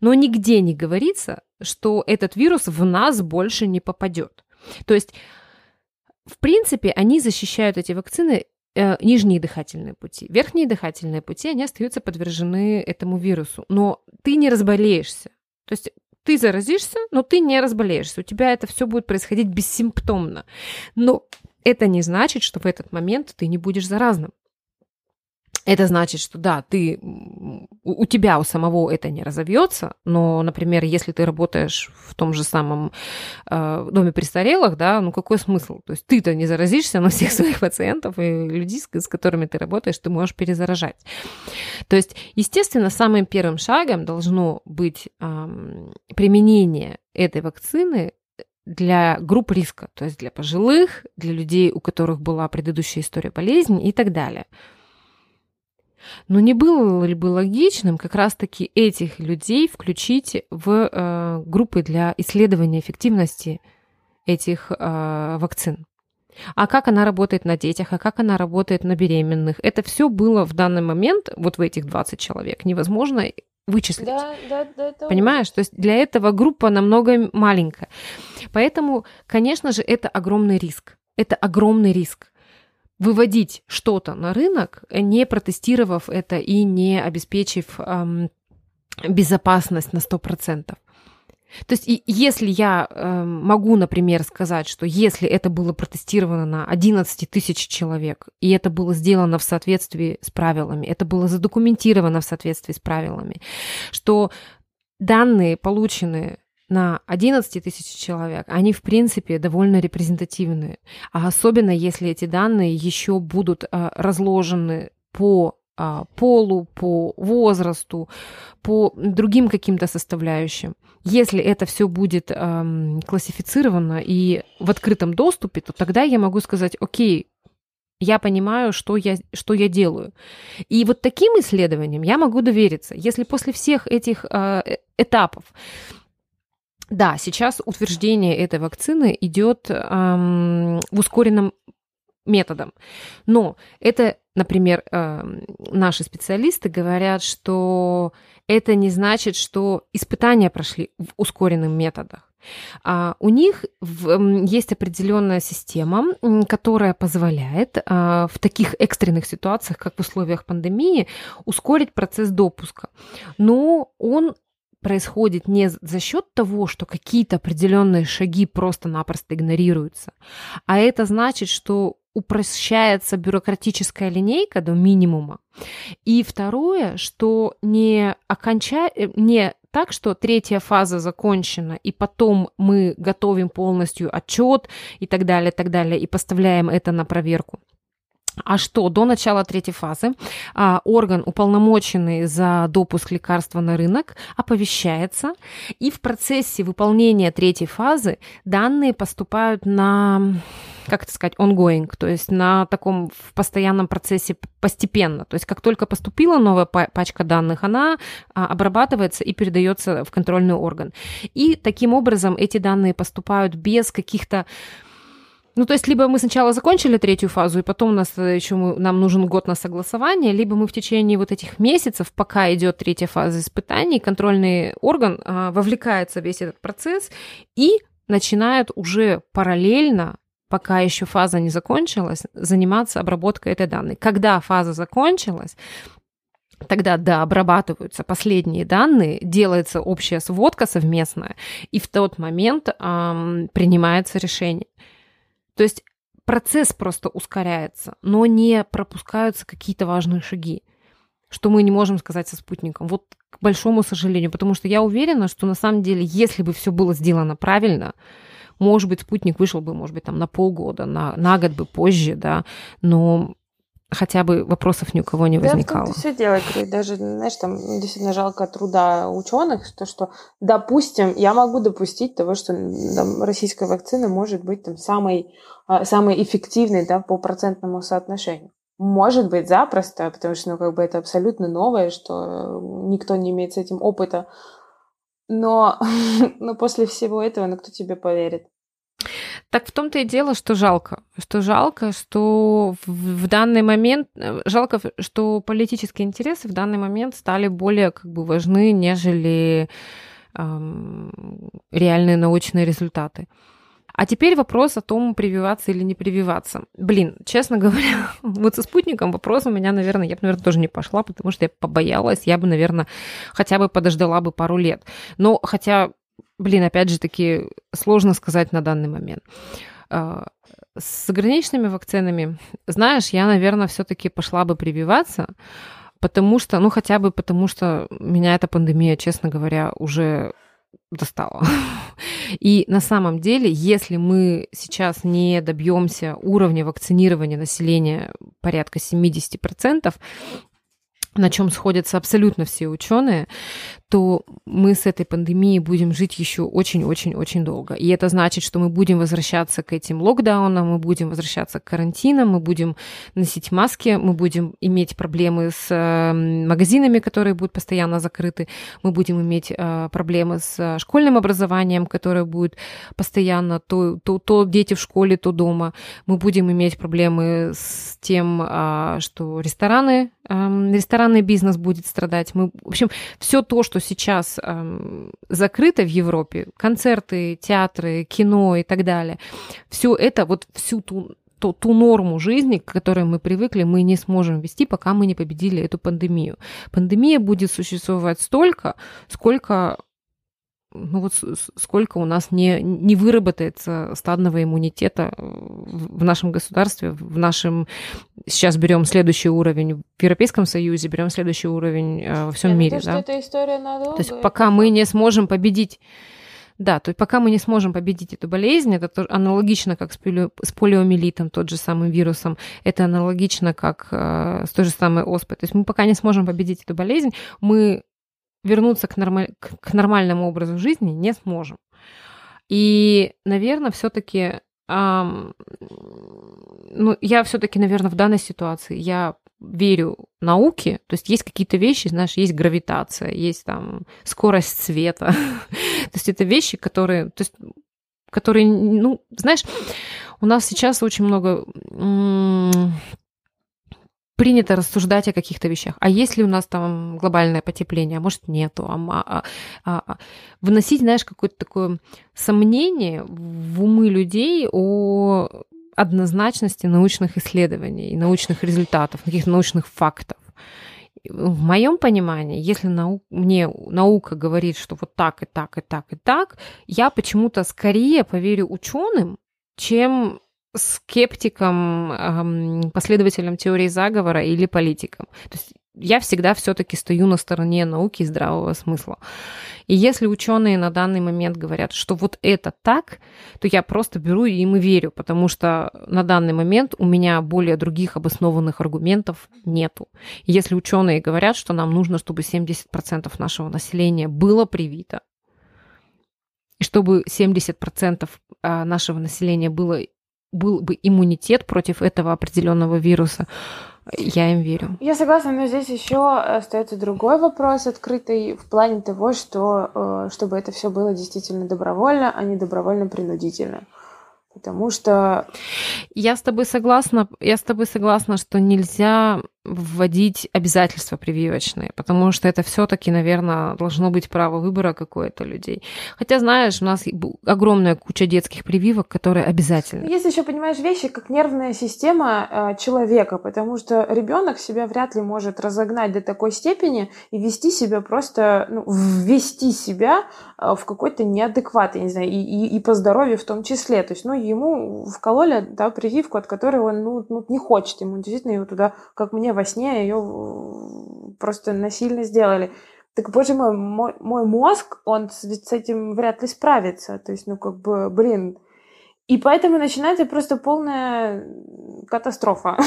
Но нигде не говорится, что этот вирус в нас больше не попадет. То есть, в принципе, они защищают эти вакцины э, нижние дыхательные пути. Верхние дыхательные пути, они остаются подвержены этому вирусу. Но ты не разболеешься. То есть ты заразишься, но ты не разболеешься. У тебя это все будет происходить бессимптомно. Но это не значит, что в этот момент ты не будешь заразным. Это значит, что да, ты, у тебя у самого это не разовьется, но, например, если ты работаешь в том же самом э, доме престарелых, да, ну какой смысл? То есть ты-то не заразишься, но всех своих пациентов и людей, с которыми ты работаешь, ты можешь перезаражать. То есть, естественно, самым первым шагом должно быть э, применение этой вакцины для групп риска, то есть для пожилых, для людей, у которых была предыдущая история болезни и так далее. Но не было ли бы логичным как раз-таки этих людей включить в э, группы для исследования эффективности этих э, вакцин? А как она работает на детях, а как она работает на беременных? Это все было в данный момент, вот в этих двадцати человек, невозможно вычислить. Да, да, да, это... Понимаешь? То есть для этого группа намного маленькая. Поэтому, конечно же, это огромный риск. Это огромный риск. Выводить что-то на рынок, не протестировав это и не обеспечив эм, безопасность на сто процентов. То есть и если я эм, могу, например, сказать, что если это было протестировано на одиннадцать тысяч человек, и это было сделано в соответствии с правилами, это было задокументировано в соответствии с правилами, что данные, полученные на одиннадцать тысяч человек, они, в принципе, довольно репрезентативны. А особенно, если эти данные еще будут а, разложены по а, полу, по возрасту, по другим каким-то составляющим. Если это все будет а, классифицировано и в открытом доступе, то тогда я могу сказать, окей, я понимаю, что я, что я делаю. И вот таким исследованиям я могу довериться. Если после всех этих а, этапов да, сейчас утверждение этой вакцины идет эм, в ускоренном методом. Но это, например, эм, наши специалисты говорят, что это не значит, что испытания прошли в ускоренных методах. А у них в, эм, есть определенная система, которая позволяет э, в таких экстренных ситуациях, как в условиях пандемии, ускорить процесс допуска. Но он происходит не за счет того, что какие-то определенные шаги просто-напросто игнорируются, а это значит, что упрощается бюрократическая линейка до минимума. И второе, что не, оконча... не так, что третья фаза закончена, и потом мы готовим полностью отчет и так далее, так далее, и поставляем это на проверку. А что до начала третьей фазы а, орган, уполномоченный за допуск лекарства на рынок, оповещается, и в процессе выполнения третьей фазы данные поступают на, как это сказать, ongoing, то есть на таком в постоянном процессе постепенно. То есть как только поступила новая пачка данных, она а, обрабатывается и передается в контрольный орган. И таким образом эти данные поступают без каких-то... Ну, то есть либо мы сначала закончили третью фазу, и потом у нас еще мы, нам нужен год на согласование, либо мы в течение вот этих месяцев, пока идет третья фаза испытаний, контрольный орган а, вовлекается в весь этот процесс и начинает уже параллельно, пока еще фаза не закончилась, заниматься обработкой этой данной. Когда фаза закончилась, тогда, да, обрабатываются последние данные, делается общая сводка совместная, и в тот момент а, принимается решение. То есть процесс просто ускоряется, но не пропускаются какие-то важные шаги, что мы не можем сказать со спутником. Вот к большому сожалению, потому что я уверена, что на самом деле, если бы все было сделано правильно, может быть, спутник вышел бы, может быть, там на полгода, на, на год бы позже, да, но хотя бы вопросов ни у кого не да, возникало. Да, в том-то все дело, даже, знаешь, там действительно жалко труда ученых, то, что, допустим, я могу допустить того, что там, российская вакцина может быть там, самой, самой эффективной да, по процентному соотношению. Может быть, запросто, потому что ну, как бы это абсолютно новое, что никто не имеет с этим опыта. Но, но после всего этого, ну кто тебе поверит? Так в том-то и дело, что жалко. Что жалко, что в данный момент... Жалко, что политические интересы в данный момент стали более как бы, важны, нежели эм, реальные научные результаты. А теперь вопрос о том, прививаться или не прививаться. Блин, честно говоря, вот со спутником вопрос у меня, наверное, я бы, наверное, тоже не пошла, потому что я побоялась, я бы, наверное, хотя бы подождала бы пару лет. Но хотя... Блин, опять же таки, сложно сказать на данный момент. С заграничными вакцинами, знаешь, я, наверное, все-таки пошла бы прививаться, потому что, ну, хотя бы потому что меня эта пандемия, честно говоря, уже достала. И на самом деле, если мы сейчас не добьемся уровня вакцинирования населения порядка семьдесят процентов, на чем сходятся абсолютно все ученые, то мы с этой пандемией будем жить еще очень-очень-очень долго. И это значит, что мы будем возвращаться к этим локдаунам, мы будем возвращаться к карантинам, мы будем носить маски, мы будем иметь проблемы с магазинами, которые будут постоянно закрыты, мы будем иметь проблемы с школьным образованием, которое будет постоянно то, то, то дети в школе, то дома. Мы будем иметь проблемы с тем, что рестораны, ресторанный бизнес будет страдать. Мы, в общем, все то, что сейчас э, закрыто в Европе, концерты, театры, кино и так далее, все это, вот всю ту, ту, ту норму жизни, к которой мы привыкли, мы не сможем вести, пока мы не победили эту пандемию. Пандемия будет существовать столько, сколько, ну вот, сколько у нас не, не выработается стадного иммунитета в нашем государстве, в нашем... Сейчас берем следующий уровень в Европейском Союзе, берем следующий уровень во всем Я мире. Думаю, да? Что история надолго. То есть пока мы не сможем победить... Да, то есть пока мы не сможем победить эту болезнь, это аналогично как с полиомиелитом, тот же самым вирусом, это аналогично как с той же самой оспой. То есть мы пока не сможем победить эту болезнь, мы... вернуться к, норма... к нормальному образу жизни не сможем. И, наверное, все-таки, эм... ну, я все-таки, наверное, в данной ситуации я верю науке, то есть есть какие-то вещи, знаешь, есть гравитация, есть там скорость света, то есть это вещи, которые, то есть, которые, ну, знаешь, у нас сейчас очень много принято рассуждать о каких-то вещах. А есть ли у нас там глобальное потепление? А может, нету? А, а, а, а. Вносить, знаешь, какое-то такое сомнение в умы людей о однозначности научных исследований и научных результатов, каких-то научных фактов. В моем понимании, если нау... мне наука говорит, что вот так и так и так и так, я почему-то скорее поверю ученым, чем... скептиком, последователем теории заговора или политиком. То есть я всегда все-таки стою на стороне науки и здравого смысла. И если ученые на данный момент говорят, что вот это так, то я просто беру и им и верю, потому что на данный момент у меня более других обоснованных аргументов нету. И если ученые говорят, что нам нужно, чтобы семьдесят процентов нашего населения было привито, и чтобы семьдесят процентов нашего населения было был бы иммунитет против этого определенного вируса, я им верю. Я согласна, но здесь еще остается другой вопрос, открытый в плане того, что чтобы это все было действительно добровольно, а не добровольно-принудительно. Потому что... Я с тобой согласна, я с тобой согласна, что нельзя вводить обязательства прививочные, потому что это все-таки, наверное, должно быть право выбора какое-то людей. Хотя, знаешь, у нас огромная куча детских прививок, которые обязательны. Есть еще, понимаешь, вещи, как нервная система человека, потому что ребенок себя вряд ли может разогнать до такой степени и вести себя просто, ну, ввести себя в какой-то неадекват, я не знаю, и, и, и по здоровью в том числе. То есть, ну, ему вкололи, да, прививку, от которой он, ну, ну, не хочет, ему действительно его туда, как мне во сне, ее просто насильно сделали. Так, боже мой, мой, мой мозг, он с, с этим вряд ли справится. То есть, ну, как бы, блин. И поэтому начинается просто полная катастрофа.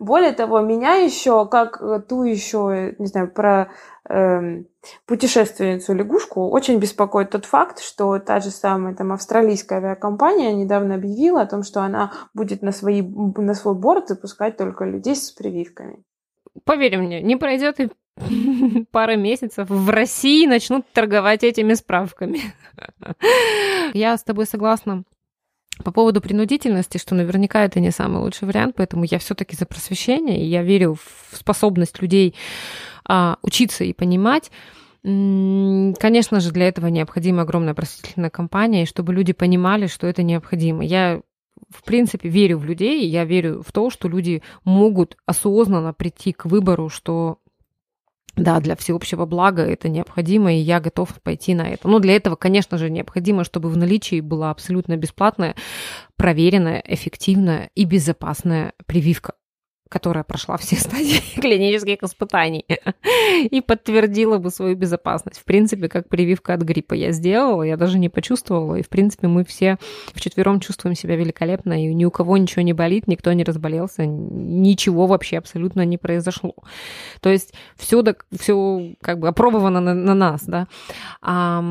Более того, меня еще, как ту еще, не знаю, про э, путешественницу-лягушку, очень беспокоит тот факт, что та же самая там австралийская авиакомпания недавно объявила о том, что она будет на, свои, на свой борт запускать только людей с прививками. Поверь мне, не пройдет и пара месяцев, в России начнут торговать этими справками. Я с тобой согласна. По поводу принудительности, что наверняка это не самый лучший вариант, поэтому я все-таки за просвещение, и я верю в способность людей а, учиться и понимать. Конечно же, для этого необходима огромная просветительная кампания, и чтобы люди понимали, что это необходимо. Я, в принципе, верю в людей, и я верю в то, что люди могут осознанно прийти к выбору, что Да, для всеобщего блага это необходимо, и я готов пойти на это. Но для этого, конечно же, необходимо, чтобы в наличии была абсолютно бесплатная, проверенная, эффективная и безопасная прививка, которая прошла все стадии клинических испытаний и подтвердила бы свою безопасность. В принципе, как прививка от гриппа я сделала, я даже не почувствовала, и, в принципе, мы все вчетвером чувствуем себя великолепно, и ни у кого ничего не болит, никто не разболелся, ничего вообще абсолютно не произошло. То есть все, все как бы опробовано на, на нас, да. А,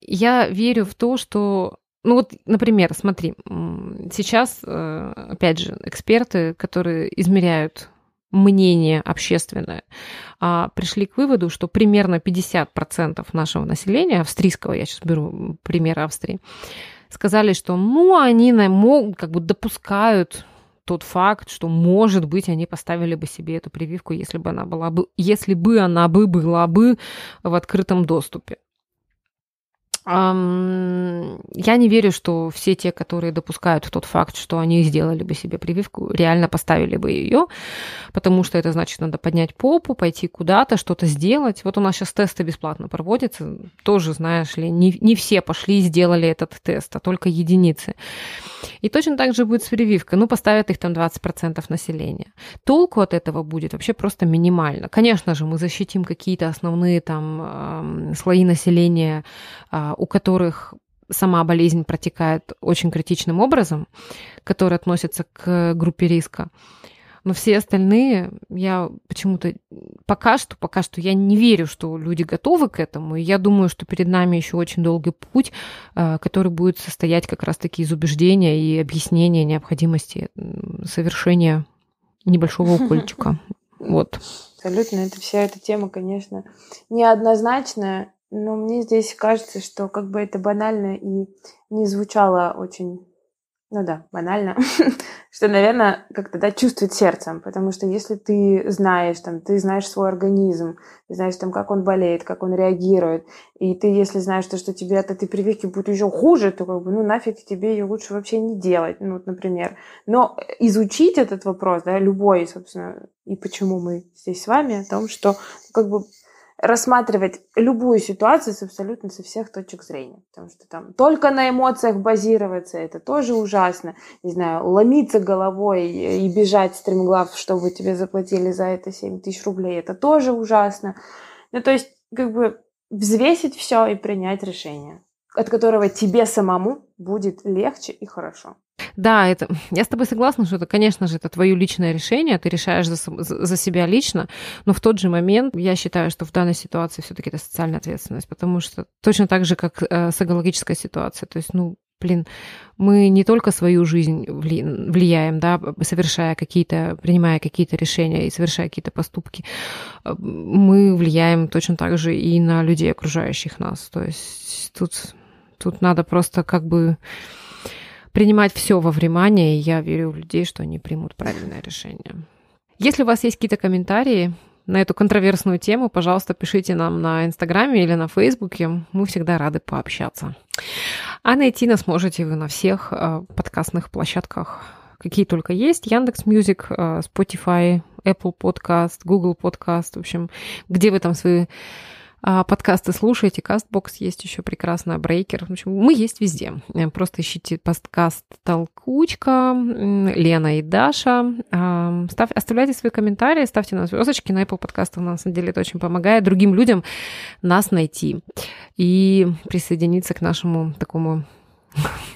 я верю в то, что... Ну вот, например, смотри, сейчас, опять же, эксперты, которые измеряют мнение общественное, пришли к выводу, что примерно пятьдесят процентов нашего населения, австрийского, я сейчас беру пример Австрии, сказали, что ну они могут, как бы допускают тот факт, что, может быть, они поставили бы себе эту прививку, если бы она была бы, если бы она бы была бы в открытом доступе. Я не верю, что все те, которые допускают тот факт, что они сделали бы себе прививку, реально поставили бы ее, потому что это значит, надо поднять попу, пойти куда-то, что-то сделать. Вот у нас сейчас тесты бесплатно проводятся. Тоже, знаешь ли, не, не все пошли и сделали этот тест, а только единицы. И точно так же будет с прививкой. Ну, поставят их там двадцать процентов населения. Толку от этого будет вообще просто минимально. Конечно же, мы защитим какие-то основные там слои населения, у которых сама болезнь протекает очень критичным образом, которые относятся к группе риска. Но все остальные, я почему-то пока что, пока что я не верю, что люди готовы к этому. И я думаю, что перед нами еще очень долгий путь, который будет состоять как раз-таки из убеждения и объяснения необходимости совершения небольшого укольчика. Вот. Абсолютно. Это вся эта тема, конечно, неоднозначная. Но мне здесь кажется, что как бы это банально и не звучало очень, ну да, банально, что, наверное, как-то да, чувствовать сердцем, потому что если ты знаешь, там, ты знаешь свой организм, ты знаешь, там, как он болеет, как он реагирует, и ты, если знаешь, то, что тебе от этой прививки будет еще хуже, то как бы, ну нафиг тебе ее лучше вообще не делать, ну вот, например. Но изучить этот вопрос, да, любой, собственно, и почему мы здесь с вами, о том, что как бы рассматривать любую ситуацию с абсолютно со всех точек зрения. Потому что там только на эмоциях базироваться, это тоже ужасно. Не знаю, ломиться головой и бежать стремглав, чтобы тебе заплатили за это семь тысяч рублей, это тоже ужасно. Ну, то есть, как бы взвесить все и принять решение, от которого тебе самому будет легче и хорошо. Да, это, я с тобой согласна, что это, конечно же, это твое личное решение, ты решаешь за, за себя лично, но в тот же момент я считаю, что в данной ситуации все-таки это социальная ответственность, потому что точно так же, как э, с экологической ситуацией, то есть, ну, блин, мы не только свою жизнь влияем, да, совершая какие-то, принимая какие-то решения и совершая какие-то поступки, мы влияем точно так же и на людей, окружающих нас, то есть тут, тут надо просто как бы... принимать все во внимание, и я верю в людей, что они примут правильное решение. Если у вас есть какие-то комментарии на эту контроверсную тему, пожалуйста, пишите нам на Инстаграме или на Фейсбуке. Мы всегда рады пообщаться. А найти нас можете вы на всех подкастных площадках, какие только есть. Яндекс.Мьюзик, Spotify, Apple Podcast, Google Podcast. В общем, где вы там свои подкасты слушаете, Кастбокс есть еще прекрасно, Брейкер. В общем, мы есть везде. Просто ищите подкаст «Толкучка», Лена и Даша. Став, оставляйте свои комментарии, ставьте нам звездочки. На Apple подкастах на самом деле это очень помогает другим людям нас найти и присоединиться к нашему такому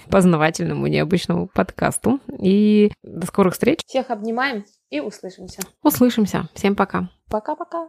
познавательному, необычному подкасту. И до скорых встреч. Всех обнимаем и услышимся. Услышимся. Всем пока. Пока-пока.